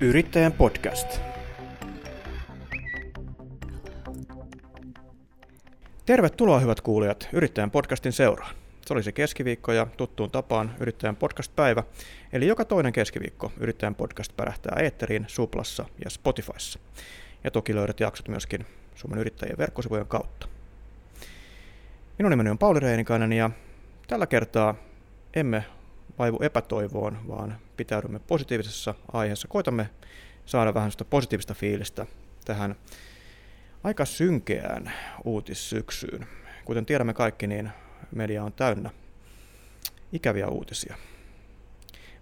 Yrittäjän podcast. Tervetuloa hyvät kuulijat Yrittäjän podcastin seuraan. Se oli se keskiviikko ja tuttuun tapaan Yrittäjän podcast-päivä, eli joka toinen keskiviikko Yrittäjän podcast pärähtää eetteriin Suplassa ja Spotifyssa. Ja toki löydät jaksot myöskin Suomen yrittäjien verkkosivujen kautta. Minun nimeni on Pauli Reinikainen ja tällä kertaa emme vaivu epätoivoon, vaan pitäydymme positiivisessa aiheessa. Koitamme saada vähän sitä positiivista fiilistä tähän aika synkeään uutissyksyyn. Kuten tiedämme kaikki, niin media on täynnä ikäviä uutisia,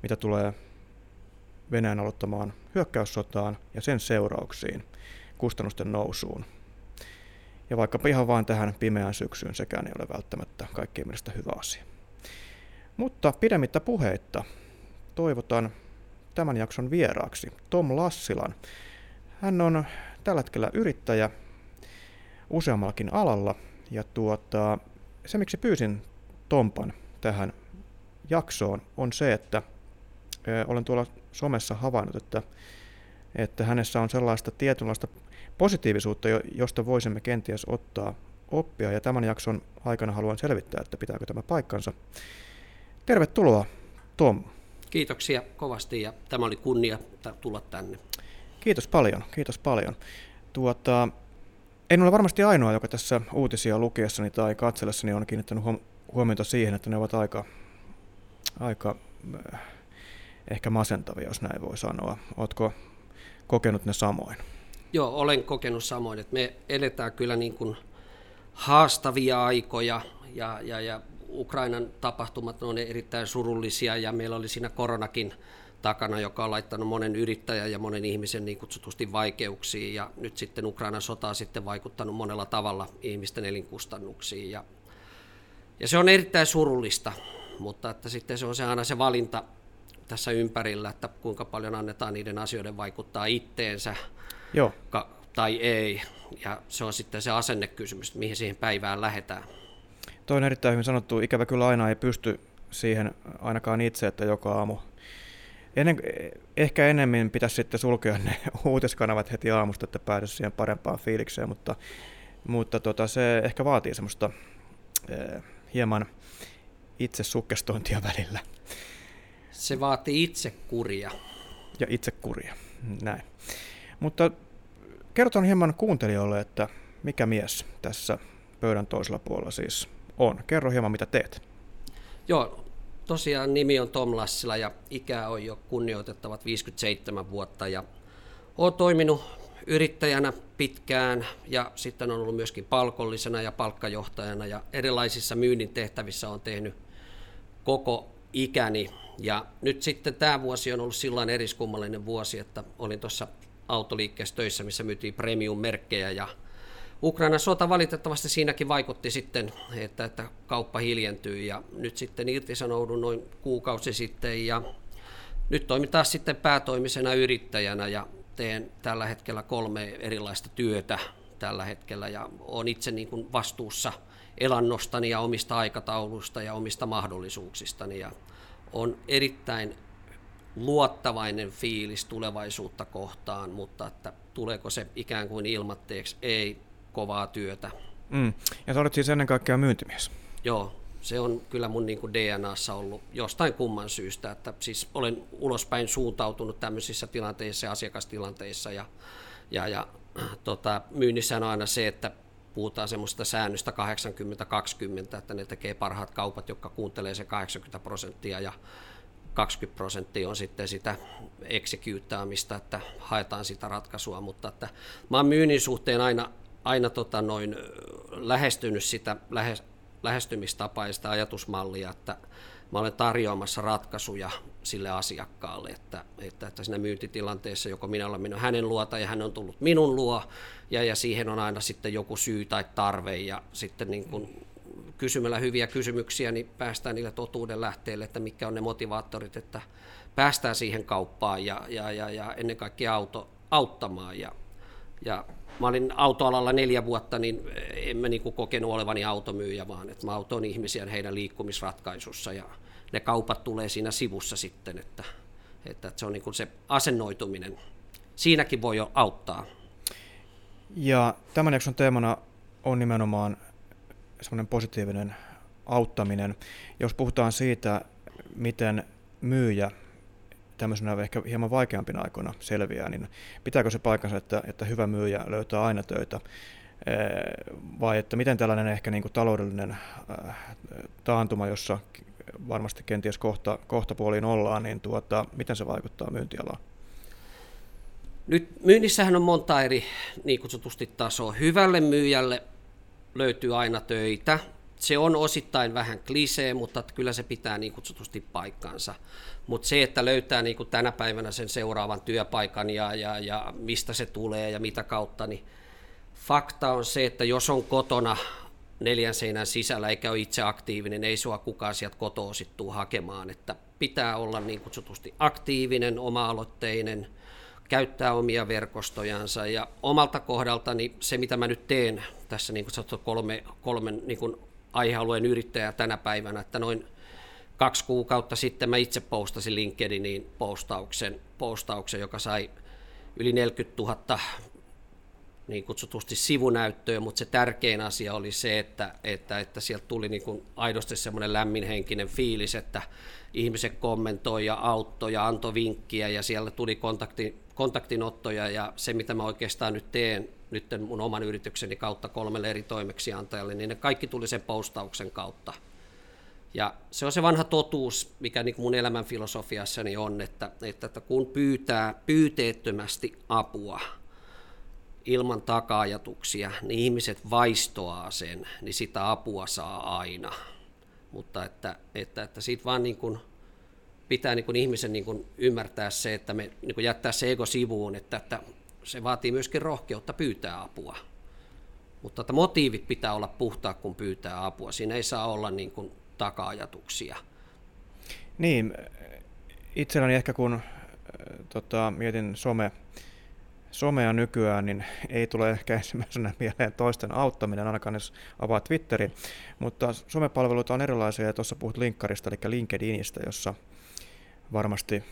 mitä tulee Venäjän aloittamaan hyökkäyssotaan ja sen seurauksiin, kustannusten nousuun. Ja vaikkapa ihan vain tähän pimeään syksyyn sekään ei ole välttämättä kaikkien mielestä hyvä asia. Mutta pidemmittä puheitta toivotan tämän jakson vieraaksi Tom Lassilan. Hän on tällä hetkellä yrittäjä useammallakin alalla, ja se miksi pyysin Tompan tähän jaksoon on se, että olen tuolla somessa havainnut, että hänessä on sellaista tietynlaista positiivisuutta, josta voisimme kenties ottaa oppia, ja tämän jakson aikana haluan selvittää, että pitääkö tämä paikkansa. Tervetuloa, Tom. Kiitoksia kovasti ja tämä oli kunnia tulla tänne. Kiitos paljon. En ole varmasti ainoa, joka tässä uutisia lukiessani tai katsellessani on kiinnittänyt huomiota siihen, että ne ovat aika ehkä masentavia, jos näin voi sanoa. Oletko kokenut ne samoin? Joo, olen kokenut samoin. Että me eletään kyllä niin kuin haastavia aikoja ja Ukrainan tapahtumat on erittäin surullisia ja meillä oli siinä koronakin takana, joka on laittanut monen yrittäjän ja monen ihmisen niin kutsutusti vaikeuksiin ja nyt sitten Ukrainan sota on sitten vaikuttanut monella tavalla ihmisten elinkustannuksiin ja se on erittäin surullista, mutta että sitten se on se aina se valinta tässä ympärillä, että kuinka paljon annetaan niiden asioiden vaikuttaa itteensä. Joo. Tai ei ja se on sitten se asennekysymys, että mihin siihen päivään lähdetään. Toi on erittäin hyvin sanottu. Ikävä kyllä aina ei pysty siihen ainakaan itse, että joka aamu. Ehkä enemmän pitäisi sitten sulkea ne uutiskanavat heti aamusta, että pääsisi siihen parempaan fiilikseen, mutta se ehkä vaatii semmoista hieman itsesukkestointia välillä. Se vaatii itsekuria. Ja itsekuria, näin. Mutta kerrotaan hieman kuuntelijoille, että mikä mies tässä pöydän toisella puolella siis on. Kerro hieman, mitä teet. Joo, tosiaan nimi on Tom Lassila ja ikää on jo kunnioitettavat 57 vuotta. Ja olen toiminut yrittäjänä pitkään ja sitten on ollut myöskin palkollisena ja palkkajohtajana ja erilaisissa myynnin tehtävissä olen tehnyt koko ikäni. Ja nyt sitten tämä vuosi on ollut sillain eriskummallinen vuosi, että olin tuossa autoliikkeessä töissä, missä myytiin premium-merkkejä ja Ukrainan sota valitettavasti siinäkin vaikutti sitten, että kauppa hiljentyy ja nyt sitten irtisanoudun noin kuukausi sitten ja nyt toimin taas sitten päätoimisena yrittäjänä ja teen tällä hetkellä 3 erilaista työtä tällä hetkellä ja olen itse niin kuin vastuussa elannostani ja omista aikatauluista ja omista mahdollisuuksistani ja on erittäin luottavainen fiilis tulevaisuutta kohtaan, mutta että tuleeko se ikään kuin ilmatteeksi, ei. Kovaa työtä. Ja sä olet siis ennen kaikkea myyntimies. Joo, se on kyllä mun niin kuin DNAssa ollut jostain kumman syystä, että siis olen ulospäin suuntautunut tämmöisissä tilanteissa ja asiakastilanteissa ja myynnissä on aina se, että puhutaan semmoista säännöstä 80-20, että ne tekee parhaat kaupat, jotka kuuntelee se 80% ja 20% on sitten sitä executäämistä, että haetaan sitä ratkaisua, mutta että mä oon myynnin suhteen aina lähestynyt sitä lähestymistapaa ja sitä ajatusmallia, että mä olen tarjoamassa ratkaisuja sille asiakkaalle, että siinä myyntitilanteessa joko minä olen mennyt hänen luota ja hän on tullut minun luo ja siihen on aina sitten joku syy tai tarve ja sitten niin kun kysymällä hyviä kysymyksiä niin päästään niille totuuden lähteelle, että mitkä on ne motivaattorit, että päästään siihen kauppaan ja ennen kaikkea auttamaan ja mä olin autoalalla 4 vuotta, niin en mä niinku kokenut olevani automyyjä, vaan että mä autoin ihmisiä heidän liikkumisratkaisussa ja ne kaupat tulee siinä sivussa sitten, että että se on niin kuin se asennoituminen. Siinäkin voi jo auttaa. Ja tämän jakson teemana on nimenomaan semmoinen positiivinen auttaminen. Jos puhutaan siitä, miten myyjä tämmöisenä ehkä hieman vaikeampina aikoina selviää, niin pitääkö se paikkansa, että hyvä myyjä löytää aina töitä, vai että miten tällainen ehkä niin kuin taloudellinen taantuma, jossa varmasti kenties kohtapuoliin ollaan, niin miten se vaikuttaa myyntialaan? Nyt myynnissähän on monta eri niin kutsutusti tasoa. Hyvälle myyjälle löytyy aina töitä. Se on osittain vähän klisee, mutta kyllä se pitää niin kutsutusti paikkansa. Mutta se, että löytää niin kuin tänä päivänä sen seuraavan työpaikan ja mistä se tulee ja mitä kautta, niin fakta on se, että jos on kotona neljän seinän sisällä eikä ole itse aktiivinen, ei sua kukaan sieltä kotoa sit tuu hakemaan. Että pitää olla niin kutsutusti aktiivinen, oma-aloitteinen, käyttää omia verkostojansa, ja omalta kohdalta niin se, mitä mä nyt teen tässä niin kuin kolmen niin kuin aihealueen yrittäjä tänä päivänä, että noin 2 kuukautta sitten mä itse postasin LinkedInin postauksen, joka sai yli 40 000 niin kutsutusti sivunäyttöä, mutta se tärkein asia oli se, että sieltä tuli niin kuin aidosti semmoinen lämminhenkinen fiilis, että ihmiset kommentoi ja auttoi ja antoi vinkkiä, ja siellä tuli kontaktinottoja, ja se, mitä mä oikeastaan nyt teen nyt mun oman yritykseni kautta 3 eri toimeksiantajalle, niin ne kaikki tuli sen postauksen kautta. Ja se on se vanha totuus, mikä niin mun elämän filosofiassani on, että kun pyytää pyyteettömästi apua ilman taka-ajatuksia, niin ihmiset vaistoaa sen, niin sitä apua saa aina. Mutta että siitä vaan niin kuin pitää niin kuin ihmisen niin kuin ymmärtää se, että me niin kuin jättää se ego sivuun, että se vaatii myöskin rohkeutta pyytää apua. Mutta että motiivit pitää olla puhtaat, kun pyytää apua. Siinä ei saa olla niin kuin taka-ajatuksia. Niin, itselläni ehkä kun mietin somea nykyään, niin ei tule ehkä ensimmäisenä mieleen toisten auttaminen, ainakaan jos avaa Twitterin, mutta somepalveluita on erilaisia, ja tuossa puhut linkkarista, eli LinkedInistä, jossa varmasti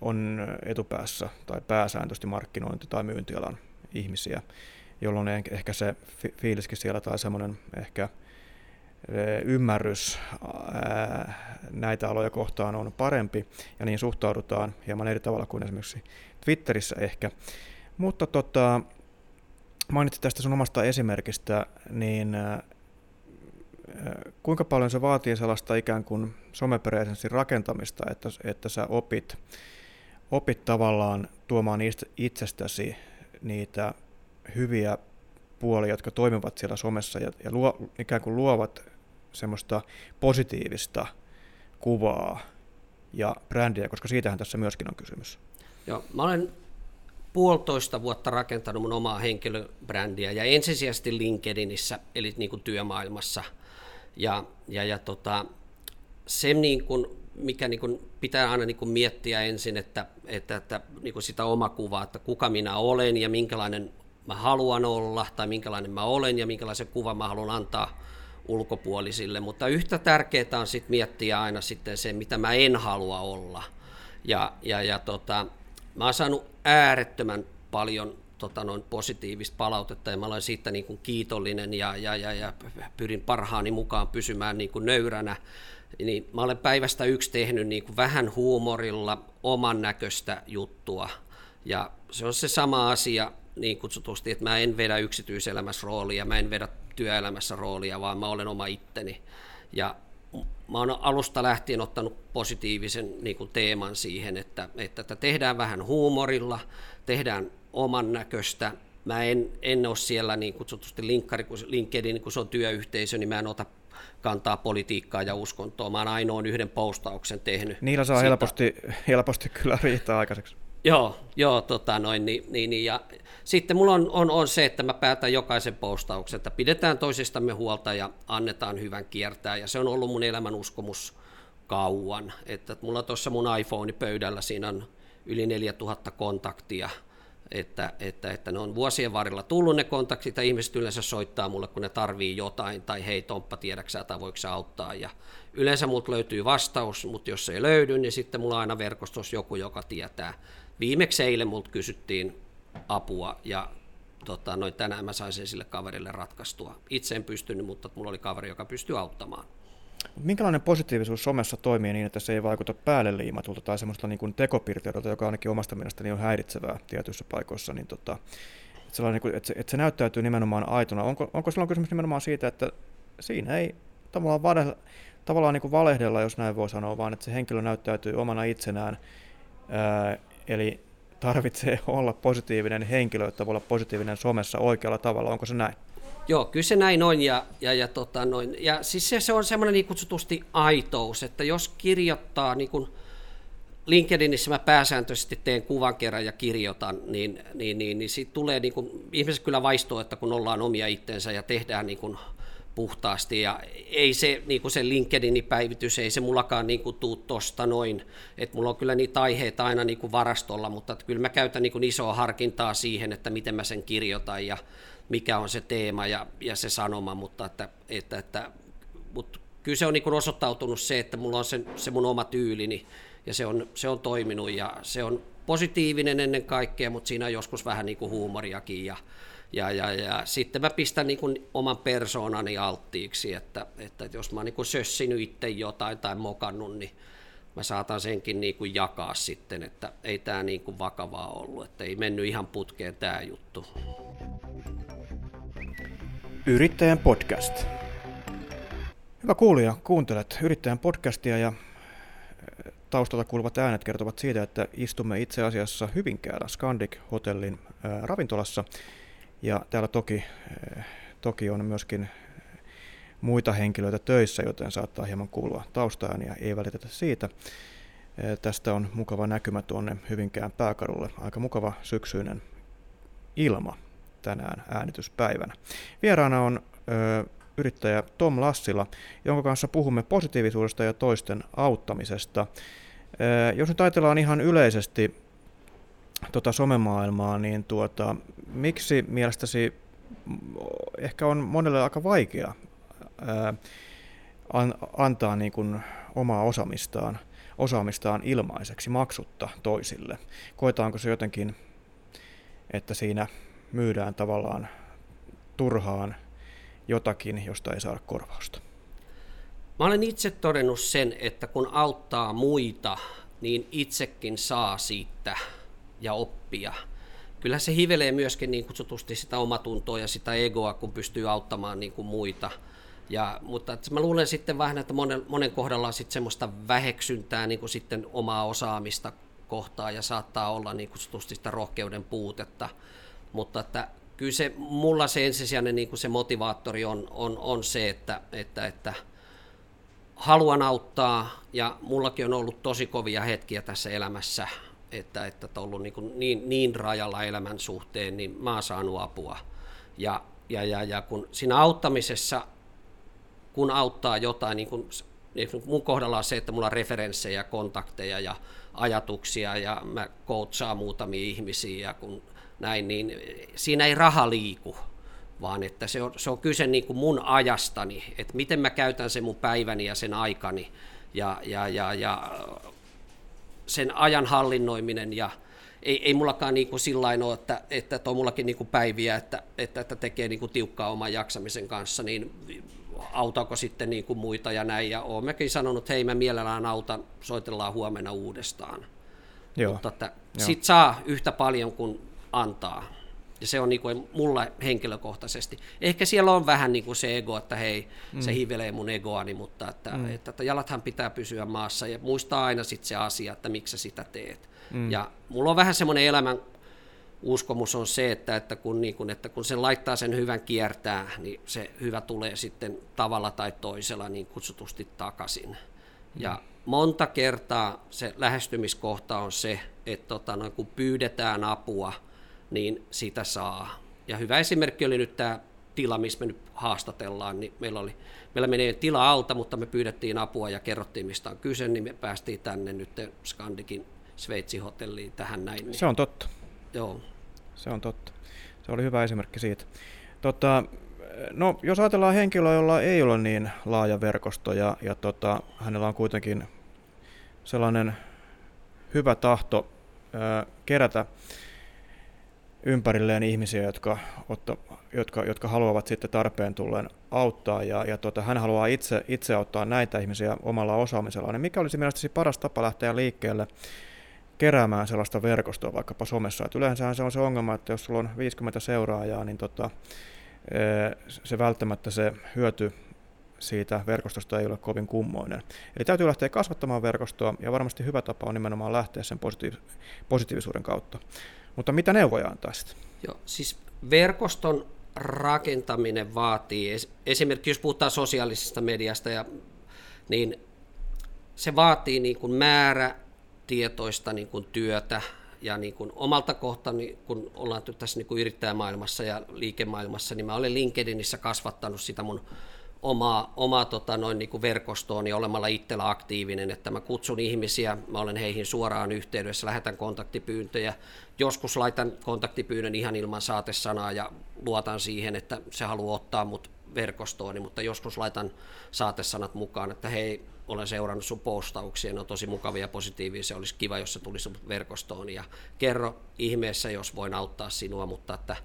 on etupäässä tai pääsääntöisesti markkinointi- tai myyntialan ihmisiä, jolloin ehkä se fiiliskin siellä tai semmoinen ehkä ymmärrys näitä aloja kohtaan on parempi, ja niin suhtaudutaan hieman eri tavalla kuin esimerkiksi Twitterissä ehkä. Mutta mainitsit tästä sun omasta esimerkistä, niin kuinka paljon se vaatii sellaista ikään kuin someperäisesti rakentamista, että sä opit tavallaan tuomaan itsestäsi niitä hyviä puolia, jotka toimivat siellä somessa ja ikään kuin luovat semmoista positiivista kuvaa ja brändiä, koska siitähän tässä myöskin on kysymys. Joo, mä olen 1,5 vuotta rakentanut mun omaa henkilöbrändiä, ja ensisijaisesti LinkedInissä, eli niin kuin työmaailmassa. Se, niin kuin, mikä niin kuin pitää aina niin kuin miettiä ensin, että niin kuin sitä omaa kuvaa, että kuka minä olen ja minkälainen mä haluan olla, tai minkälainen mä olen ja minkälaisen kuvan mä haluan antaa ulkopuolisille. Mutta yhtä tärkeää on sit miettiä aina sitten se, mitä mä en halua olla. Mä oon saanut äärettömän paljon positiivista palautetta, ja mä olen siitä niin kuin kiitollinen ja pyrin parhaani mukaan pysymään niin kuin nöyränä. Niin mä olen päivästä yksi tehnyt niin kuin vähän huumorilla oman näköistä juttua, ja se on se sama asia niin kutsutusti, että mä en vedä yksityiselämässä roolia, mä en vedä työelämässä roolia, vaan mä olen oma itteni. Ja mä oon alusta lähtien ottanut positiivisen niin kuin teeman siihen, että tehdään vähän huumorilla, tehdään oman näköistä. Mä en ole siellä niin kutsutusti LinkedIn, kun se on työyhteisö, niin mä en ota kantaa politiikkaa ja uskontoa. Mä oon ainoan yhden postauksen tehnyt. Niillä saa helposti kyllä riittää aikaiseksi. Ja sitten mulla on se, että mä päätän jokaisen postauksen, että pidetään toisistamme huolta ja annetaan hyvän kiertää, ja se on ollut mun elämän uskomus kauan, että mulla tuossa mun iPhone pöydällä, siinä on yli 4000 kontaktia, Että ne on vuosien varrella tullut ne kontaktit, ja ihmiset yleensä soittaa mulle, kun ne tarvii jotain, tai hei Tomppa, tiedäksä, tai voiko sä auttaa, ja yleensä multa löytyy vastaus, mutta jos ei löydy, niin sitten mulla on aina verkostossa joku, joka tietää. Viimeksi eilen multa kysyttiin apua, ja tänään mä sain sen sille kaverille ratkaistua. Itse en pystynyt, mutta mulla oli kaveri, joka pystyi auttamaan. Minkälainen positiivisuus somessa toimii niin, että se ei vaikuta päälle liimatulta tai semmoista niin kuin tekopiirteeltä, joka ainakin omasta mielestäni on häiritsevää tietyissä paikoissa, niin että se näyttäytyy nimenomaan aitona. Onko silloin kysymys nimenomaan siitä, että siinä ei tavallaan niin kuin valehdella, jos näin voi sanoa, vaan että se henkilö näyttäytyy omana itsenään, eli tarvitsee olla positiivinen henkilö, että voi olla positiivinen somessa oikealla tavalla, onko se näin? Joo, kyllä se näin on, ja siis se on semmoinen niin kutsutusti aitous, että jos kirjoittaa, niin kuin LinkedInissä mä pääsääntöisesti teen kuvan kerran ja kirjoitan, niin siitä tulee, niin kuin, ihmiset kyllä vaistoo, että kun ollaan omia itsensä ja tehdään niin kuin puhtaasti, ja ei se, niin kuin se LinkedInin päivitys, ei se mullakaan niin kuin tuu tosta noin, että mulla on kyllä niitä aiheita aina niin kuin varastolla, mutta kyllä mä käytän niin kuin isoa harkintaa siihen, että miten mä sen kirjoitan, ja mikä on se teema ja se sanoma, mutta että kyllä se on niin osoittautunut se, että mulla on se mun oma tyylini, ja se on toiminut, ja se on positiivinen ennen kaikkea, mutta siinä on joskus vähän niin kuin huumoriakin, ja sitten mä pistän niin kuin oman persoonani alttiiksi, että jos mä oon niin kuin sössinyt itse jotain tai mokannut, niin mä saatan senkin niin kuin jakaa sitten, että ei tää niin kuin vakavaa ollut, että ei mennyt ihan putkeen tää juttu. Yrittäjän podcast. Hyvä kuulija, kuuntelet Yrittäjän podcastia, ja taustalta kuuluvat äänet kertovat siitä, että istumme itse asiassa Hyvinkäällä Scandic-hotellin ravintolassa, ja täällä toki on myöskin muita henkilöitä töissä, joten saattaa hieman kuulua taustaääniä, ei välitetä siitä. Tästä on mukava näkymä tuonne Hyvinkään pääkadulle, aika mukava syksyinen ilma tänään äänityspäivänä. Vieraana on yrittäjä Tom Lassila, jonka kanssa puhumme positiivisuudesta ja toisten auttamisesta. Jos nyt ajatellaan ihan yleisesti somemaailmaa, niin miksi mielestäsi ehkä on monelle aika vaikea antaa niin kuin omaa osaamistaan ilmaiseksi, maksutta toisille? Koetaanko se jotenkin, että siinä myydään tavallaan turhaan jotakin, josta ei saada korvausta? Mä olen itse todennut sen, että kun auttaa muita, niin itsekin saa siitä ja oppia. Kyllä se hivelee myöskin niin kutsutusti sitä omatuntoa ja sitä egoa, kun pystyy auttamaan niin kuin muita. Mutta mä luulen sitten vähän, että monen kohdalla on sitten semmoista väheksyntää niin kuin sitten omaa osaamista kohtaan, ja saattaa olla niin kutsutusti sitä rohkeuden puutetta. Mutta että kyllä se, mulla se ensisijainen niin kuin se motivaattori on se, että haluan auttaa, ja mullakin on ollut tosi kovia hetkiä tässä elämässä, että ollut niin rajalla elämän suhteen, niin mä oon saanut apua. Ja kun siinä auttamisessa, kun auttaa jotain, niin kuin mun kohdalla on se, että mulla on referenssejä, kontakteja ja ajatuksia, ja mä coachaan muutamia ihmisiä, ja kun näin, niin siinä ei raha liiku, vaan että se on kyse niin kuin mun ajastani, että miten mä käytän sen mun päiväni ja sen aikani, ja sen ajan hallinnoiminen, ja ei mullakaan niin kuin sillain ole, että on mullakin niin kuin päiviä, että tekee niin kuin tiukkaa oman jaksamisen kanssa, niin autaako sitten niin kuin muita ja näin, ja oon mäkin sanonut, että hei, mä mielellään autan, soitellaan huomenna uudestaan. Joo. Mutta sit saa yhtä paljon kuin antaa. Ja se on niin kuin mulla henkilökohtaisesti. Ehkä siellä on vähän niin kuin se ego, että hei, se hivelee mun egoani, mutta että jalathan pitää pysyä maassa, ja muistaa aina sitten se asia, että miksi sä sitä teet. Ja mulla on vähän semmoinen elämän uskomus on se, että kun sen laittaa sen hyvän kiertää, niin se hyvä tulee sitten tavalla tai toisella niin kutsutusti takaisin. Ja monta kertaa se lähestymiskohta on se, että kun pyydetään apua, niin sitä saa. Ja hyvä esimerkki oli nyt tämä tila, missä me nyt haastatellaan. Niin meillä menee tila alta, mutta me pyydettiin apua ja kerrottiin, mistä on kyse, niin me päästiin tänne nyt Scandicin Sveitsi-hotelliin tähän näin. Se on totta. Joo. se on totta. Se oli hyvä esimerkki siitä. No, jos ajatellaan henkilöä, jolla ei ole niin laaja verkosto ja hänellä on kuitenkin sellainen hyvä tahto kerätä ympärilleen ihmisiä, jotka haluavat sitten tarpeen tulleen auttaa, ja hän haluaa itse auttaa näitä ihmisiä omalla osaamisellaan. Niin mikä olisi mielestäsi paras tapa lähteä liikkeelle keräämään sellaista verkostoa vaikkapa somessa? Et yleensähän se on se ongelma, että jos sulla on 50 seuraajaa, niin se välttämättä se hyöty siitä verkostosta ei ole kovin kummoinen. Eli täytyy lähteä kasvattamaan verkostoa, ja varmasti hyvä tapa on nimenomaan lähteä sen positiivisuuden kautta. Mutta mitä neuvoja antaa sitten? Joo, siis verkoston rakentaminen vaatii, esimerkiksi jos puhutaan sosiaalisesta mediasta, niin se vaatii niin kuin määrätietoista niin kuin työtä, ja niin kuin omalta kohtaan, niin kun ollaan tässä niin kuin yrittäjämaailmassa ja liikemaailmassa, niin mä olen LinkedInissä kasvattanut sitä mun omaa niin kuin verkostoon ja olemalla itsellä aktiivinen, että mä kutsun ihmisiä, mä olen heihin suoraan yhteydessä, lähetän kontaktipyyntöjä, joskus laitan kontaktipyynnön ihan ilman saatesanaa ja luotan siihen, että se haluaa ottaa mut verkostooni, mutta joskus laitan saatesanat mukaan, että hei, olen seurannut sun postauksia, ne on tosi mukavia ja positiivisia, olisi kiva, jos se tulisi verkostoon ja kerro ihmeessä, jos voin auttaa sinua, mutta että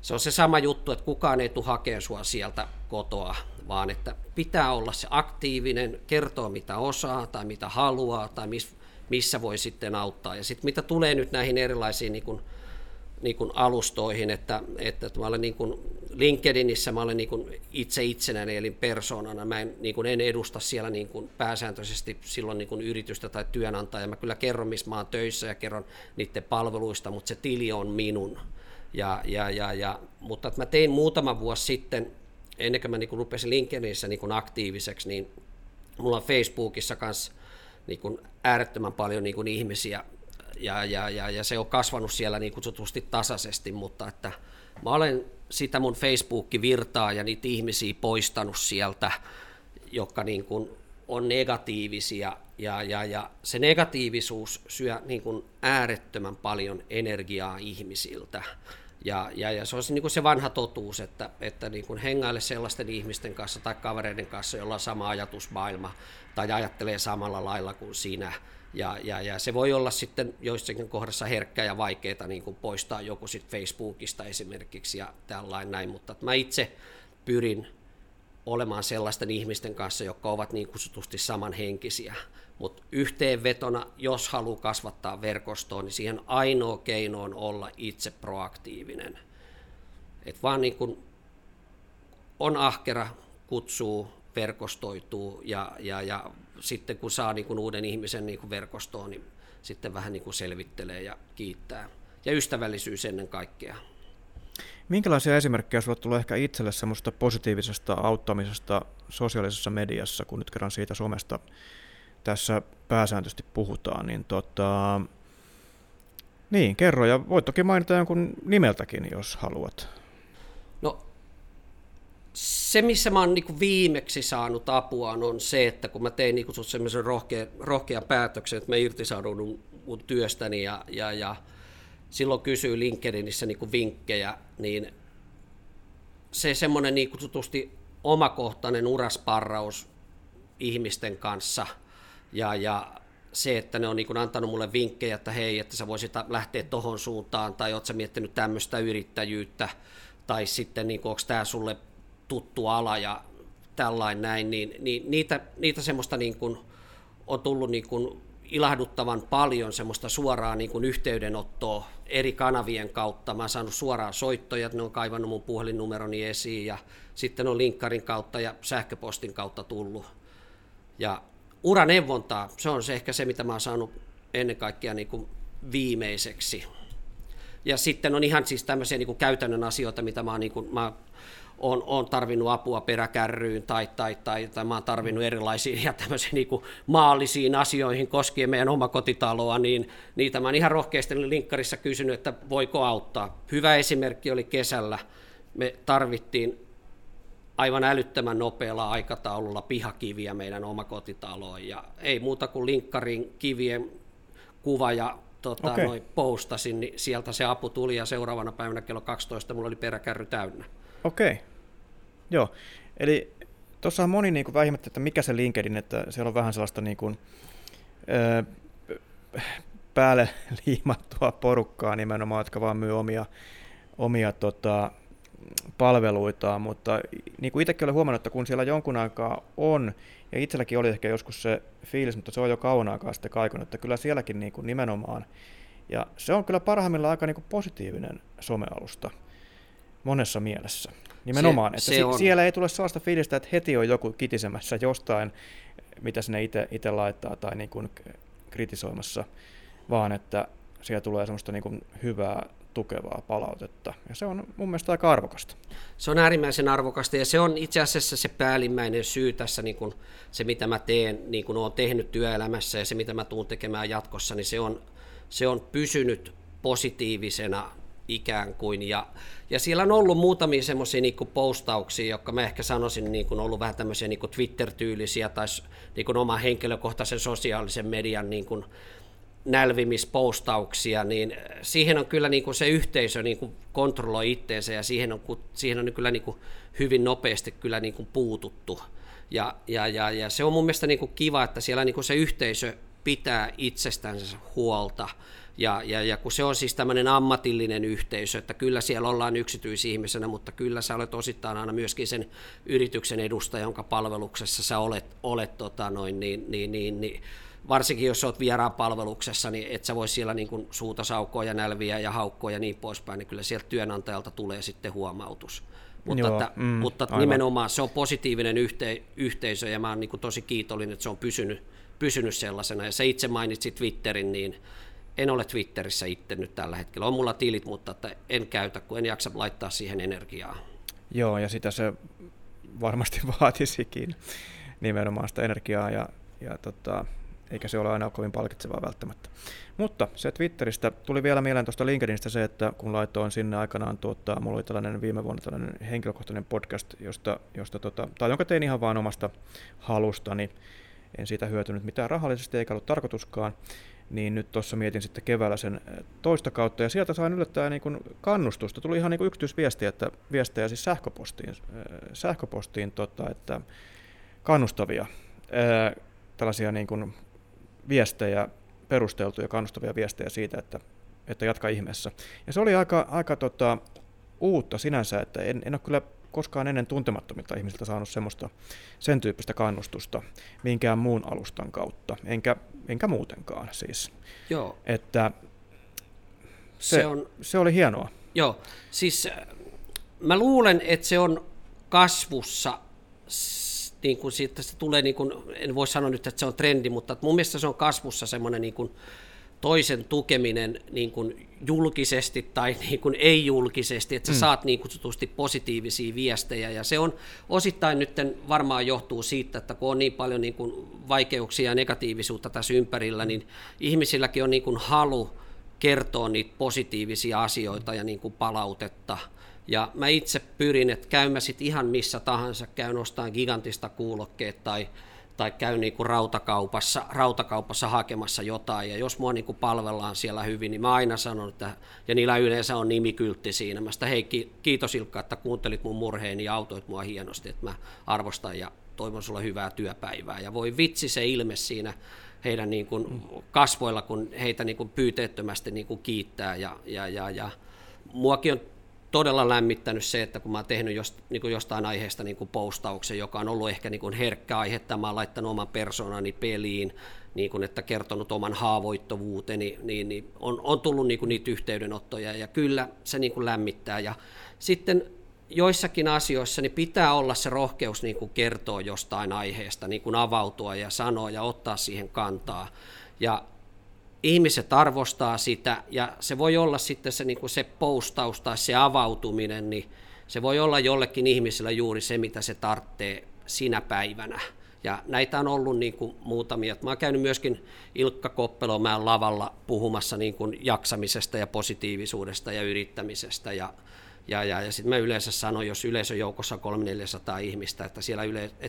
se on se sama juttu, että kukaan ei tule hakemaan sua sieltä kotoa, vaan että pitää olla se aktiivinen, kertoo mitä osaa tai mitä haluaa tai missä voi sitten auttaa. Ja sitten mitä tulee nyt näihin erilaisiin niin kuin alustoihin, että mä olen niin kuin LinkedInissä, mä olen niin kuin itse itsenäinen eli persoonana, mä en edusta siellä niin kuin pääsääntöisesti silloin niin kuin yritystä tai työnantajaa, mä kyllä kerron missä mä oon töissä ja kerron niiden palveluista, mutta se tili on minun. Mutta mä tein muutama vuosi sitten, ennen kuin mä niin kuin rupesin LinkedInissä niin kuin aktiiviseksi, niin mulla on Facebookissa kanssa niin kuin äärettömän paljon niin kuin ihmisiä, ja se on kasvanut siellä niin kutsutusti tasaisesti, mutta että mä olen sitä mun Facebook-virtaa ja niitä ihmisiä poistanut sieltä, jotka niin kuin on negatiivisia, ja se negatiivisuus syö niin kuin äärettömän paljon energiaa ihmisiltä, ja se on niin kuin se vanha totuus, että niin kuin hengaile sellaisten ihmisten kanssa tai kavereiden kanssa, jolla on sama ajatusmaailma tai ajattelee samalla lailla kuin sinä. Ja se voi olla sitten joissakin kohdassa herkkää ja vaikeaa niin kuin poistaa joku sit Facebookista esimerkiksi ja tällainen näin, mutta mä itse pyrin olemaan sellaisten ihmisten kanssa, jotka ovat niin kutsutusti samanhenkisiä. Mutta yhteenvetona, jos haluaa kasvattaa verkostoa, niin siihen ainoa keino on olla itse proaktiivinen. Et vaan niin kuin on ahkera, kutsuu, verkostoituu ja sitten kun saa niin kuin uuden ihmisen niin kuin verkostoon, niin sitten vähän niin kuin selvittelee ja kiittää. Ja ystävällisyys ennen kaikkea. Minkälaisia esimerkkejä sinulle tulee ehkä itselle semmoista positiivisesta auttamisesta sosiaalisessa mediassa, kun nyt kerran siitä somesta tässä pääsääntöisesti puhutaan, niin kerro, ja voit toki mainita jonkun nimeltäkin, jos haluat. No, se, missä mä oon niinku viimeksi saanut apua, on se, että kun mä tein niinku semmoisen rohkean päätöksen, että mä irtisaudun mun työstäni ja silloin kysyy LinkedInissä niinku vinkkejä, niin se semmoinen niinku tutusti omakohtainen urasparraus ihmisten kanssa ja se, että ne on niinku antanut mulle vinkkejä, että hei, että sä voisit lähteä tohon suuntaan tai oot sä miettinyt tämmöistä yrittäjyyttä tai sitten niinku onko tää sulle tuttu ala ja tällainen näin, niin niitä semmoista niin kuin on tullut niin kuin ilahduttavan paljon semmoista suoraa niin kuin yhteydenottoa eri kanavien kautta. Mä oon saanut suoraan soittoja, ne on kaivannut mun puhelinnumeroni esiin ja sitten on linkkarin kautta ja sähköpostin kautta tullut. Ja uraneuvontaa, se on se ehkä se, mitä mä oon saanut ennen kaikkea niin kuin viimeiseksi. Ja sitten on ihan siis tämmöisiä niin kuin käytännön asioita, mitä mä oon niin kuin, on tarvinnut apua peräkärryyn tai mä oon tarvinnut erilaisiin ja tämmöisiin niin maallisiin asioihin koskien meidän omakotitaloa, niin niitä mä oon ihan rohkeasti linkkarissa kysynyt, että voiko auttaa. Hyvä esimerkki oli kesällä. Me tarvittiin aivan älyttömän nopealla aikataululla pihakiviä meidän omakotitaloon ja ei muuta kuin linkkarin kivien kuva ja postasin, niin sieltä se apu tuli ja seuraavana päivänä kello 12 mulla oli peräkärry täynnä. Okei, joo. Eli tuossahan moni niinku väimättä, että mikä se LinkedIn, että siellä on vähän sellaista niinku, päälle liimattua porukkaa nimenomaan, jotka vaan myy omia palveluitaan, mutta niin kuin itsekin olen huomannut, että kun siellä jonkun aikaa on, ja itselläkin oli ehkä joskus se fiilis, mutta se on jo kauan aikaa sitten kaikunut, että kyllä sielläkin niin kuin nimenomaan, ja se on kyllä parhaimmillaan aika niin kuin positiivinen somealusta monessa mielessä, nimenomaan, että siellä ei tule sellaista fiilistä, että heti on joku kitisemässä jostain, mitä sinne itse laittaa tai niin kuin kritisoimassa, vaan että siellä tulee semmoista niin kuin hyvää, tukevaa palautetta. Ja se on mun mielestä aika arvokasta. Se on äärimmäisen arvokasta ja se on itse asiassa se päällimmäinen syy tässä, niin kun se mitä mä teen, niin kun olen tehnyt työelämässä ja se mitä mä tuun tekemään jatkossa, niin se on pysynyt positiivisena ikään kuin. Ja siellä on ollut muutamia semmoisia niin kun postauksia, jotka mä ehkä sanoisin niin kun ollut vähän tämmöisiä niin kun Twitter-tyylisiä tai niin kun oman henkilökohtaisen sosiaalisen median niin kun nälvimispostauksia, niin siihen on kyllä niin kuin se yhteisö niin kuin kontrolloi itteensä ja siihen on kyllä niin kuin hyvin nopeasti kyllä niin kuin puututtu. Ja se on mun mielestä niin kuin kiva, että siellä niin kuin se yhteisö pitää itsestänsä huolta. Ja kun se on siis tämmöinen ammatillinen yhteisö, että kyllä siellä ollaan yksityisihmisenä, mutta kyllä sä olet osittain aina myöskin sen yrityksen edustaja, jonka palveluksessa sä olet, varsinkin jos olet vieraan palveluksessa, niin et sä voi siellä niin kuin suuta saukoa ja nälviä ja haukkoa ja niin poispäin, niin kyllä sieltä työnantajalta tulee sitten huomautus. Mutta, joo, mutta nimenomaan se on positiivinen yhteisö ja mä oon niin kuin tosi kiitollinen, että se on pysynyt sellaisena. Ja sä itse mainitsit Twitterin, niin en ole Twitterissä itse nyt tällä hetkellä. On mulla tilit, mutta että en käytä, kun en jaksa laittaa siihen energiaa. Joo, ja sitä se varmasti vaatisikin, nimenomaan sitä energiaa ja eikä se ole aina kovin palkitsevaa välttämättä. Mutta se Twitteristä tuli vielä mieleen tuosta LinkedInistä se, että kun laitoin sinne aikanaan, mulla oli tällainen viime vuonna tällainen henkilökohtainen podcast, jonka tein ihan vaan omasta halustani, en siitä hyötynyt mitään rahallisesti eikä ollut tarkoituskaan, niin nyt tuossa mietin sitten keväällä sen toista kautta, ja sieltä sain yllättäen niin kuin kannustusta, tuli ihan niin kuin yksityisviestiä, että viestejä siis sähköpostiin että kannustavia, tällaisia niin kuin viestejä, perusteltuja kannustavia viestejä siitä, että jatka ihmeessä. Ja se oli aika uutta sinänsä, että en ole kyllä koskaan ennen tuntemattomilta ihmisiltä saanut semmoista, sen tyyppistä kannustusta minkään muun alustan kautta, enkä muutenkaan siis. Joo. Että se oli hienoa. Joo, siis mä luulen, että se on kasvussa, niin kuin siitä se tulee, niin kuin, en voi sanoa nyt, että se on trendi, mutta mun mielestä se on kasvussa semmoinen niin kuin toisen tukeminen niin kuin julkisesti tai niin kuin ei-julkisesti, että sä saat niin kutsutusti positiivisia viestejä, ja se on osittain nyt varmaan johtuu siitä, että kun on niin paljon niin kuin vaikeuksia ja negatiivisuutta tässä ympärillä, niin ihmisilläkin on niin kuin halu kertoa niitä positiivisia asioita ja niin kuin palautetta. Ja mä itse pyrin, että käyn mä sit ihan missä tahansa, käyn ostamaan Gigantista kuulokkeet tai käyn niinku rautakaupassa hakemassa jotain. Ja jos mua niinku palvellaan siellä hyvin, niin mä aina sanon, että, ja niillä yleensä on nimikyltti siinä. Mä sitä, hei, kiitos Ilkka, että kuuntelit mun murheeni ja autoit mua hienosti, että mä arvostan ja toivon sulle hyvää työpäivää. Ja voi vitsi se ilme siinä heidän niinku kasvoilla, kun heitä niinku pyyteettömästi niinku kiittää. Ja muakin on todella lämmittänyt se, että kun mä oon tehnyt jostain aiheesta niin kuin postauksen, joka on ollut ehkä niin kuin herkkä aihe, että mä oon laittanut oman persoonani peliin, niin kuin, että kertonut oman haavoittuvuuteni, niin on tullut niin kuin niitä yhteydenottoja, ja kyllä se niin kuin lämmittää. Ja sitten joissakin asioissa niin pitää olla se rohkeus niin kuin kertoa jostain aiheesta, niin kuin avautua ja sanoa ja ottaa siihen kantaa. Ja ihmiset arvostaa sitä, ja se voi olla sitten se, niin kuin se postaus tai se avautuminen, niin se voi olla jollekin ihmisellä juuri se, mitä se tarvitsee sinä päivänä. Ja näitä on ollut niin kuin muutamia. Mä oon käynyt myöskin Ilkka Koppelomäen lavalla puhumassa niin kuin jaksamisesta ja positiivisuudesta ja yrittämisestä. Ja sitten mä yleensä sanon, jos yleisöjoukossa on 300-400 ihmistä, että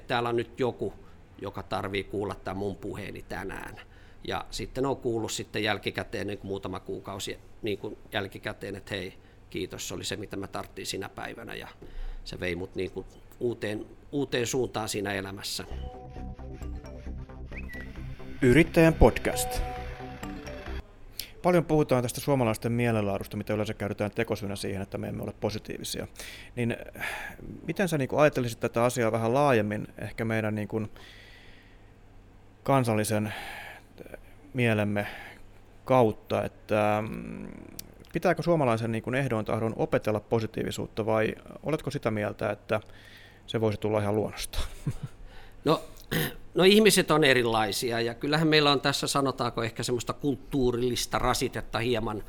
täällä on nyt joku, joka tarvii kuulla tämän mun puheeni tänään. Ja sitten on kuullut sitten jälkikäteen, niin kuin muutama kuukausi niin kuin jälkikäteen, että hei, kiitos, se oli se, mitä mä tarvitsin sinä päivänä. Ja se vei mut niin kuin uuteen suuntaan siinä elämässä. Yrittäjän podcast. Paljon puhutaan tästä suomalaisten mielenlaadusta, mitä yleensä käytetään tekosyynä siihen, että me emme ole positiivisia. Niin, miten sä niin kuin ajattelisit tätä asiaa vähän laajemmin, ehkä meidän niin kuin kansallisen mielemme kautta, että pitääkö suomalaisen niin kuin ehdoin tahdon opetella positiivisuutta vai oletko sitä mieltä, että se voisi tulla ihan luonnostaan? No ihmiset on erilaisia ja kyllähän meillä on tässä sanotaanko ehkä semmoista kulttuurillista rasitetta hieman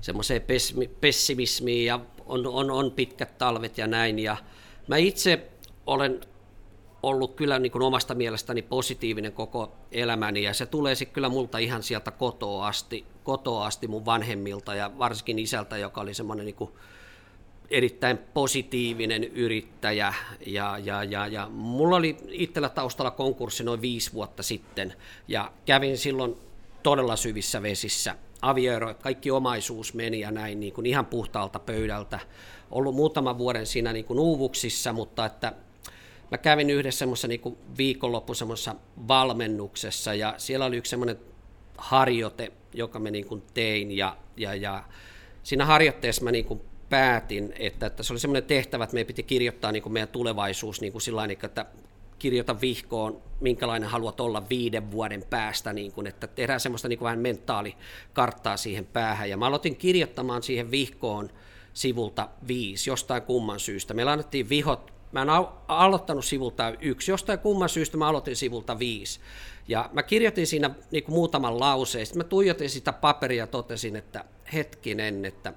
semmoiseen pessimismiin ja on pitkät talvet ja näin. Ja mä itse olen ollut kyllä niin kuin omasta mielestäni positiivinen koko elämäni ja se tulee sitten kyllä multa ihan sieltä kotoa asti mun vanhemmilta ja varsinkin isältä, joka oli semmoinen niin kuin erittäin positiivinen yrittäjä ja mulla oli itsellä taustalla konkurssi noin 5 vuotta sitten ja kävin silloin todella syvissä vesissä. Avioero, kaikki omaisuus meni ja näin niin kuin ihan puhtaalta pöydältä. Ollut muutaman vuoden siinä niin kuin uuvuksissa, mutta että mä kävin yhdessä semmoisessa niin kuin viikonloppu semmoisessa valmennuksessa ja siellä oli yksi semmoinen harjoite, joka mä niin kuin tein ja siinä harjoitteessa mä niin kuin päätin, että se oli semmoinen tehtävä, että meidän piti kirjoittaa niin kuin meidän tulevaisuus niin kuin sillain, että kirjoita vihkoon, minkälainen haluat olla 5 vuoden päästä, niin kuin, että tehdään semmoista niin kuin vähän mentaalikarttaa siihen päähän. Ja mä aloitin kirjoittamaan siihen vihkoon sivulta 5 jostain kumman syystä. Meillä annettiin vihot, mä en aloittanut sivulta 1, jostain kumman syystä mä aloitin sivulta 5. Ja mä kirjoitin siinä niin kuin muutaman lauseen, sitten mä tuijotin sitä paperia ja totesin, että hetkinen, että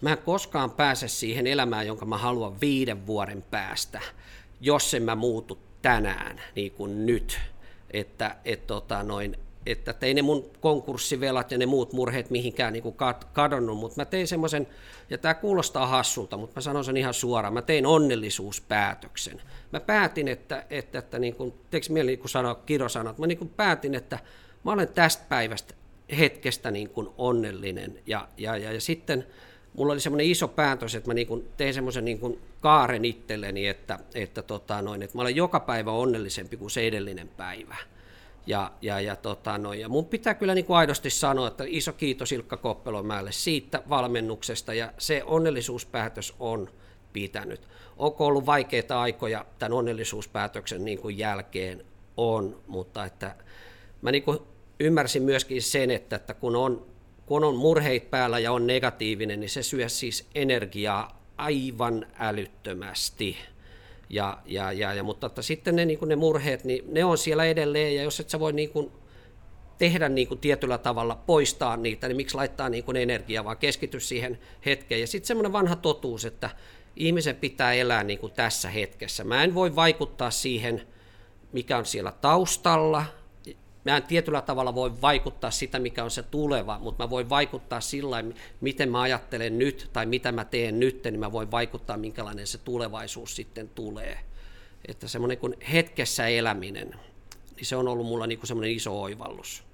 mä en koskaan pääse siihen elämään, jonka mä haluan 5 vuoden päästä, jos en mä muutu tänään, niin kuin nyt. Että ei ne mun konkurssivelat ja ne muut murheet mihinkään niin kuin kadonnut, mutta mä tein semmoisen, ja tämä kuulostaa hassulta, mutta mä sanon sen ihan suoraan, mä tein onnellisuuspäätöksen. Mä päätin, että niin kuin, teekö mieli niin kuin sanoa kirosanat, mä niin kuin päätin, että mä olen tästä päivästä hetkestä niin kuin onnellinen, ja sitten mulla oli semmoinen iso päätös, että mä niin kuin tein semmoisen niin kuin kaaren itselleni, että mä olen joka päivä onnellisempi kuin se edellinen päivä. Ja mun pitää kyllä niin kuin aidosti sanoa, että iso kiitos Ilkka Koppelomäelle siitä valmennuksesta, ja se onnellisuuspäätös on pitänyt. Onko ollut vaikeita aikoja tämän onnellisuuspäätöksen niin kuin jälkeen? On, mutta että mä niin kuin ymmärsin myöskin sen, että kun on murheit päällä ja on negatiivinen, niin se syö siis energiaa aivan älyttömästi. Mutta että sitten ne murheet, niin ne on siellä edelleen, ja jos et sä voi niin kuin tehdä niin kuin tietyllä tavalla, poistaa niitä, niin miksi laittaa niin kuin energiaa, vaan keskity siihen hetkeen. Ja sitten semmoinen vanha totuus, että ihmisen pitää elää niin kuin tässä hetkessä. Mä en voi vaikuttaa siihen, mikä on siellä taustalla. Mä en tietyllä tavalla voi vaikuttaa sitä, mikä on se tuleva, mutta mä voin vaikuttaa sillä, miten mä ajattelen nyt tai mitä mä teen nyt, niin mä voin vaikuttaa, minkälainen se tulevaisuus sitten tulee. Että semmoinen kuin hetkessä eläminen, niin se on ollut mulla niin kuin semmoinen iso oivallus.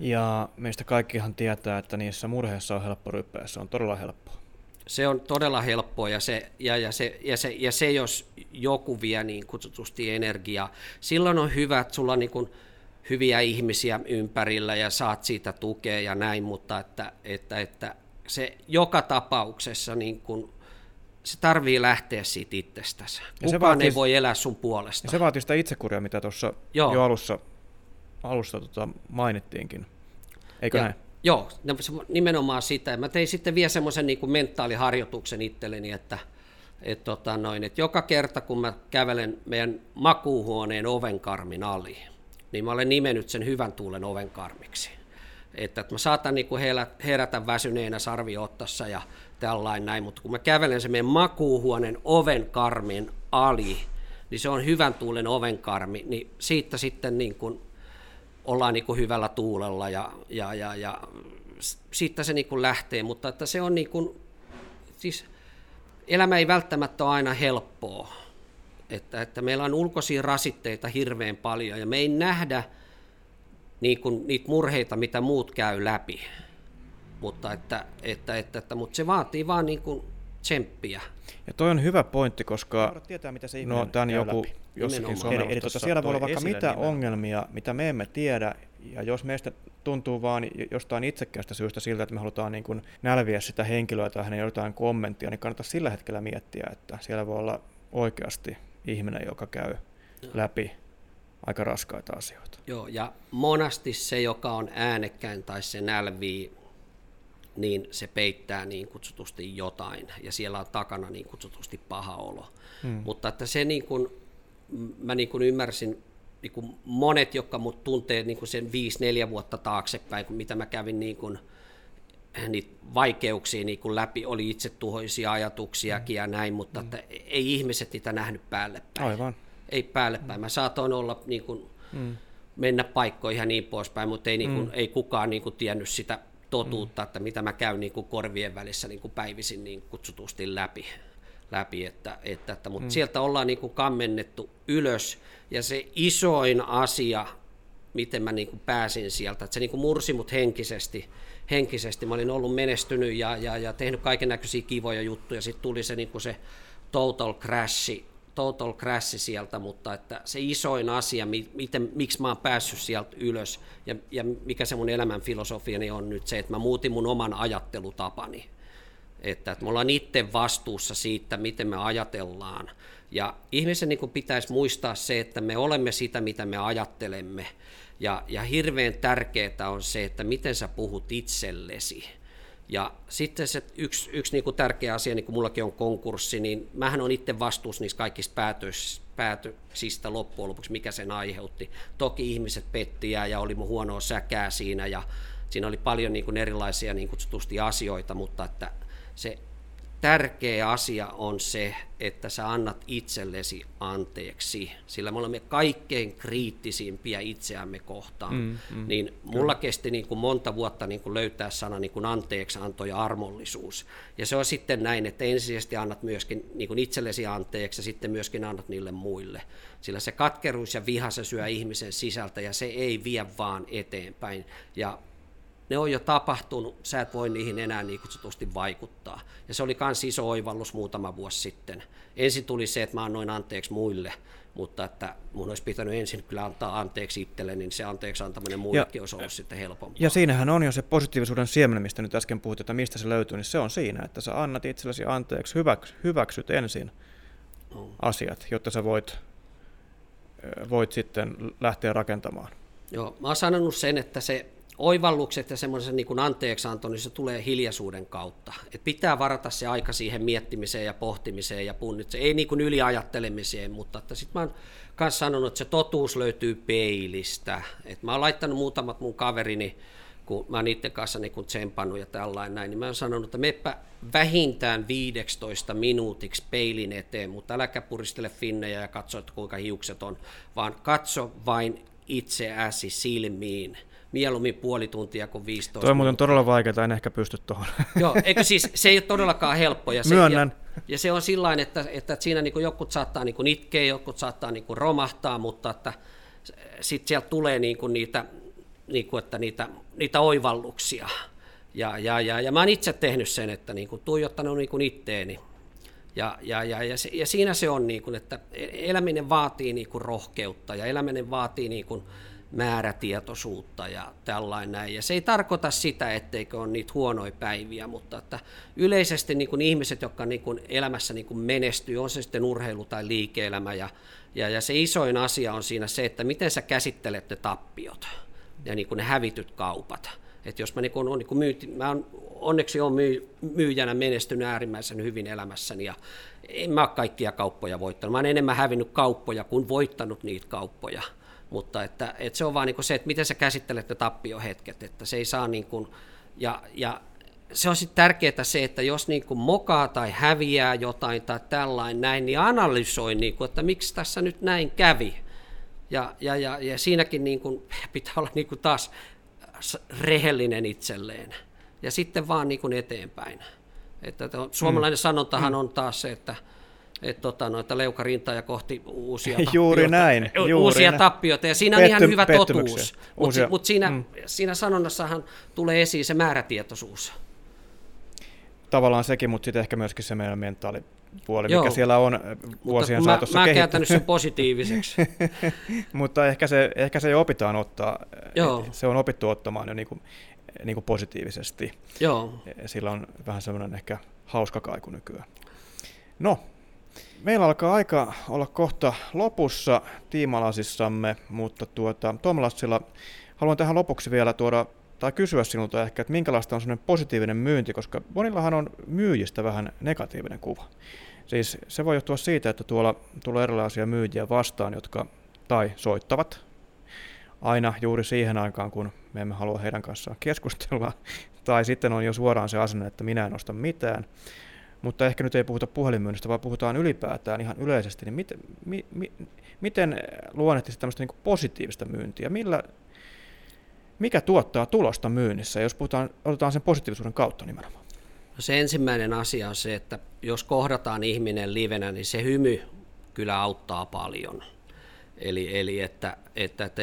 Ja meistä kaikkihan tietää, että niissä murheissa on helppo ryppeä, se on todella helppoa. Se on todella helppoa ja se jos joku vie niin kutsutusti energiaa, silloin on hyvä, että sulla on niin kuin hyviä ihmisiä ympärillä ja saat siitä tukea ja näin, mutta että se joka tapauksessa niin kun, se tarvii lähteä siitä itsestäsi. Kukaan ei voi elää sun puolesta. Se vaatii sitä itsekuria, mitä tuossa jo alussa mainittiinkin, eikö näin? Joo, nimenomaan sitä. Mä tein sitten vielä semmoisen niin kuin mentaaliharjoituksen itselleni, että joka kerta kun mä kävelen meidän makuuhuoneen ovenkarmin ali, niin mä olen nimennyt sen hyvän tuulen ovenkarmiksi. Että mä saatan niin kuin herätä väsyneenä sarviottassa ja tällainen näin, mutta kun mä kävelen sen meidän makuuhuoneen ovenkarmin ali, niin se on hyvän tuulen ovenkarmi, niin siitä sitten niin kuin ollaan niin kuin hyvällä tuulella ja siitä se niin kuin lähtee, mutta että se on niin kuin, siis elämä ei välttämättä ole aina helppoa. Että meillä on ulkoisia rasitteita hirveän paljon, ja me ei nähdä niin kuin niitä murheita, mitä muut käy läpi. Mutta, mutta se vaatii vaan niin kuin tsemppiä. Ja toi on hyvä pointti, koska tietää, mitä se no, tämän joku jossakin sovelluksessa siellä voi olla vaikka mitä nimen. Ongelmia, mitä me emme tiedä, ja jos meistä tuntuu vaan jostain itsekkäästä syystä siltä, että me halutaan niin kuin nälviä sitä henkilöä tai hänen jotain kommenttia, niin kannattaa sillä hetkellä miettiä, että siellä voi olla oikeasti ihminen, joka käy läpi aika raskaita asioita. Joo, ja monasti se, joka on äänekkäin tai se nälvii, niin se peittää niin kutsutusti jotain, ja siellä on takana niin kutsutusti paha olo. Mutta että se niin kuin, mä niin kuin ymmärsin, niin kuin monet, jotka mut tuntee niin kuin sen 5-4 vuotta taaksepäin, mitä mä kävin niin kuin, niitä vaikeuksia niin kuin läpi, oli itsetuhoisia ajatuksiakin ja näin, mutta että ei ihmiset niitä nähnyt päälle päin. Aivan. Ei päälle päin. Mä saatoin olla niin kuin, mennä paikkoihin ja niin poispäin, mutta ei, niin kuin, ei kukaan niin kuin tiennyt sitä totuutta, että mitä mä käyn niin kuin korvien välissä niin kuin päivisin niin kutsutusti läpi että mutta sieltä ollaan niin kuin kammennettu ylös, ja se isoin asia, miten mä niin kuin pääsin sieltä, että se niin kuin mursi mut henkisesti. Mä olin ollut menestynyt ja tehnyt kaikennäköisiä kivoja juttuja, sitten tuli se, niin kuin se total crash sieltä, mutta että se isoin asia, miksi mä oon päässyt sieltä ylös, ja mikä se mun elämän filosofiani on nyt se, että mä muutin mun oman ajattelutapani. Että me ollaan itse vastuussa siitä, miten me ajatellaan. Ja ihmisen niin kuin pitäisi muistaa se, että me olemme sitä, mitä me ajattelemme. Ja hirveän tärkeää on se, että miten sä puhut itsellesi. Ja sitten se yksi niin kuin tärkeä asia, niin kuin mullakin on konkurssi, niin mähän on itse vastuussa niistä kaikista päätöksistä loppujen lopuksi, mikä sen aiheutti. Toki ihmiset pettiä ja oli mun huonoa säkää siinä, ja siinä oli paljon niin kuin erilaisia niin kutsutusti asioita, mutta että se tärkeä asia on se, että sä annat itsellesi anteeksi, sillä me olemme kaikkein kriittisimpiä itseämme kohtaan. Niin mulla kesti niin kuin monta vuotta niin kuin löytää sana niin kuin anteeksianto ja armollisuus. Ja se on sitten näin, että ensisijaisesti annat myöskin niin kuin itsellesi anteeksi ja sitten myöskin annat niille muille. Sillä se katkeruus ja viha se syö ihmisen sisältä ja se ei vie vaan eteenpäin. Ja ne on jo tapahtunut, sä et voi niihin enää niin kutsutusti vaikuttaa. Ja se oli myös iso oivallus muutama vuosi sitten. Ensin tuli se, että mä annoin anteeksi muille, mutta että mun olisi pitänyt ensin kyllä antaa anteeksi itselle, niin se anteeksi antaminen muillekin olisi ollut sitten helpompaa. Ja siinähän on jo se positiivisuuden siemen, mistä nyt äsken puhut, että mistä se löytyy, niin se on siinä, että sä annat itsellesi anteeksi, hyväksyt ensin asiat, jotta sä voit sitten lähteä rakentamaan. Joo, mä oon sanonut sen, että se oivallukset ja semmoisen niin kuin anteeksianto, niin se tulee hiljaisuuden kautta. Et pitää varata se aika siihen miettimiseen ja pohtimiseen ja punnitsemiseen, ei niin kuin yliajattelemiseen, mutta sitten mä oon myös sanonut, että se totuus löytyy peilistä. Et mä oon laittanut muutamat mun kaverini, kun mä oon niiden kanssa niin kuin tsempannut ja tällainen näin, niin mä oon sanonut, että meppä vähintään 15 minuutiksi peilin eteen, mutta äläkä puristele finnejä ja katso, että kuinka hiukset on, vaan katso vain itseäsi silmiin. Mieluummin puoli tuntia kuin 15 minuuttia. Toi muuten on todella vaikeaa, en ehkä pysty tuohon. Joo, eikö siis, se ei ole todellakaan helppo. Ja se, myönnän. Ja se on sillain, että siinä niin kuin jotkut saattaa niin kuin itkeä, jotkut saattaa niin kuin romahtaa, mutta että sitten sieltä tulee niitä oivalluksia. Ja mä oon itse tehnyt sen, että niin kuin tuijottanut niin kuin itteeni. Ja siinä se on, niin kuin, että eläminen vaatii niin kuin rohkeutta ja eläminen vaatii niin kuin määrätietoisuutta ja tällainen. Ja se ei tarkoita sitä, etteikö ole niitä huonoja päiviä, mutta että yleisesti niin kuin ihmiset, jotka niin kuin elämässä niin kuin menestyy, on se sitten urheilu tai liike-elämä, ja se isoin asia on siinä se, että miten sä käsittelet ne tappiot ja niin kuin ne hävityt kaupat. Että jos mä, niin kuin, onneksi olen myyjänä menestynyt äärimmäisen hyvin elämässäni, ja en mä ole kaikkia kauppoja voittanut. Mä olen enemmän hävinnyt kauppoja kuin voittanut niitä kauppoja. Mutta että se on vaan niin kuin se, että miten sä käsittelet ne tappiohetket, että se ei saa niin kuin, ja se on sitten tärkeää se, että jos niin kuin mokaa tai häviää jotain tai tällainen näin, niin analysoi, niin kuin, että miksi tässä nyt näin kävi, ja siinäkin niin kuin pitää olla niin kuin taas rehellinen itselleen, ja sitten vaan niin kuin eteenpäin. Että suomalainen sanontahan on taas se, että että leukarintaa ja kohti uusia tappioita. Juuri näin. Uusia tappioita, ja siinä on ihan hyvä totuus. Mutta siinä sanonnassahan tulee esiin se määrätietoisuus. Tavallaan sekin, mutta sitten ehkä myöskin se meidän mentaalipuoli, mikä siellä on vuosien saatossa kehittynyt. Mä käytänyt sen positiiviseksi. Mutta ehkä se jo opitaan ottaa. Se on opittu ottamaan jo niin kuin positiivisesti. Joo. Sillä on vähän semmoinen ehkä hauska kaiku nykyään. No, meillä alkaa aika olla kohta lopussa tiimalaisissamme, mutta Tom Lassila, haluan tähän lopuksi vielä kysyä sinulta ehkä, että minkälaista on sellainen positiivinen myynti, koska monillahan on myyjistä vähän negatiivinen kuva. Siis se voi johtua siitä, että tuolla tulee erilaisia myyjiä vastaan, jotka soittavat aina juuri siihen aikaan, kun me emme halua heidän kanssaan keskustella, tai sitten on jo suoraan se asenne, että minä en osta mitään. Mutta ehkä nyt ei puhuta puhelinmyynnistä, vaan puhutaan ylipäätään ihan yleisesti. Niin miten luonnehtisit tämmöistä niin kuin positiivista myyntiä? Mikä tuottaa tulosta myynnissä, jos otetaan sen positiivisuuden kautta nimenomaan? No, se ensimmäinen asia on se, että jos kohdataan ihminen livenä, niin se hymy kyllä auttaa paljon. Eli että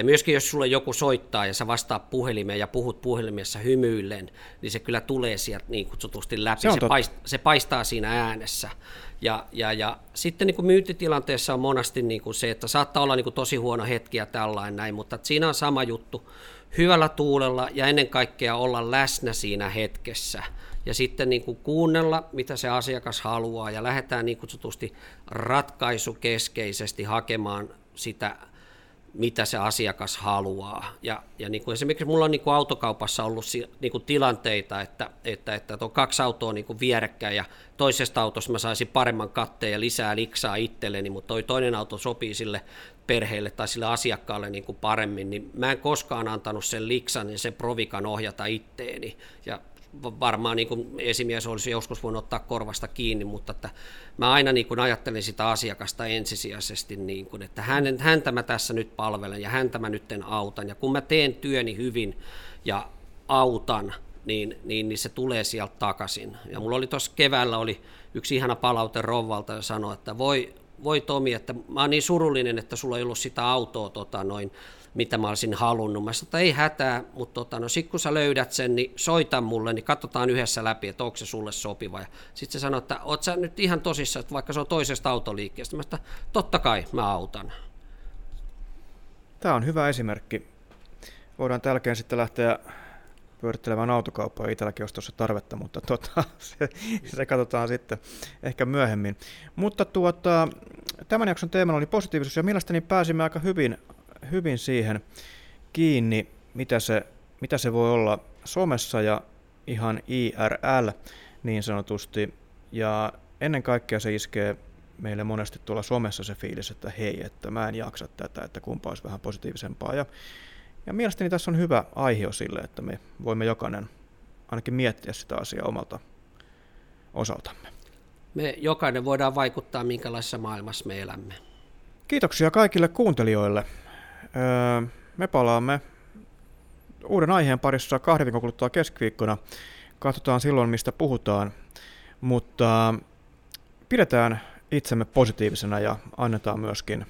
myöskin jos sulle joku soittaa ja sä vastaat puhelimeen ja puhut puhelimessa hymyillen, niin se kyllä tulee sieltä niin kutsutusti läpi, se paistaa siinä äänessä. Ja sitten niin kuin myyntitilanteessa on monasti niin kuin se, että saattaa olla niin kuin tosi huono hetki ja tällainen näin, mutta siinä on sama juttu. Hyvällä tuulella ja ennen kaikkea olla läsnä siinä hetkessä ja sitten niin kuin kuunnella, mitä se asiakas haluaa, ja lähdetään niin kutsutusti ratkaisukeskeisesti hakemaan sitä, mitä se asiakas haluaa. Ja niin kuin esimerkiksi minulla on niin kuin autokaupassa ollut niin kuin tilanteita, että on kaksi autoa niin kuin vierekkäin ja toisesta autosta mä saisin paremman katteen ja lisää liksaa itselleni, mutta toinen auto sopii sille perheelle tai sille asiakkaalle niin kuin paremmin, niin mä en koskaan antanut sen liksan ja sen provikan ohjata itteeni. Ja varmaan niin kuin esimies olisi joskus voinut ottaa korvasta kiinni, mutta että mä aina niin kuin ajattelin sitä asiakasta ensisijaisesti, niin kuin, että häntä mä tässä nyt palvelen ja häntä mä nyt autan. Ja kun mä teen työni hyvin ja autan, niin se tulee sieltä takaisin. Ja mulla oli tuossa keväällä yksi ihana palaute rouvalta ja sanoi, että voi Tomi, että mä oon niin surullinen, että sulla ei ollut sitä autoa, mitä mä olisin halunnut. Mä sanoin, että ei hätää, mutta sitten kun sä löydät sen, niin soita mulle, niin katsotaan yhdessä läpi, että onko se sulle sopiva. Sitten se sanoi, että oot sä nyt ihan tosissaan, että vaikka se on toisesta autoliikkeestä. Mä sanoin, että totta kai mä autan. Tämä on hyvä esimerkki. Voidaan tälkeen sitten lähteä pyörittelevään autokauppaa. Itselläkin olisi tuossa tarvetta, mutta se katsotaan sitten ehkä myöhemmin. Mutta tämän jakson teemana oli positiivisuus, ja mielestäni pääsimme aika hyvin siihen kiinni, mitä se voi olla somessa ja ihan IRL niin sanotusti. Ja ennen kaikkea se iskee meille monesti tuolla somessa se fiilis, että hei, että mä en jaksa tätä, että kumpa olisi vähän positiivisempaa. Ja mielestäni tässä on hyvä aihe sille, että me voimme jokainen ainakin miettiä sitä asiaa omalta osaltamme. Me jokainen voidaan vaikuttaa, minkälaisessa maailmassa me elämme. Kiitoksia kaikille kuuntelijoille. Me palaamme uuden aiheen parissa 2 viikon kuluttua keskiviikkona. Katsotaan silloin, mistä puhutaan, mutta pidetään itsemme positiivisena ja annetaan myöskin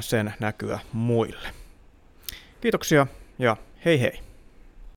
sen näkyä muille. Kiitoksia ja hei hei!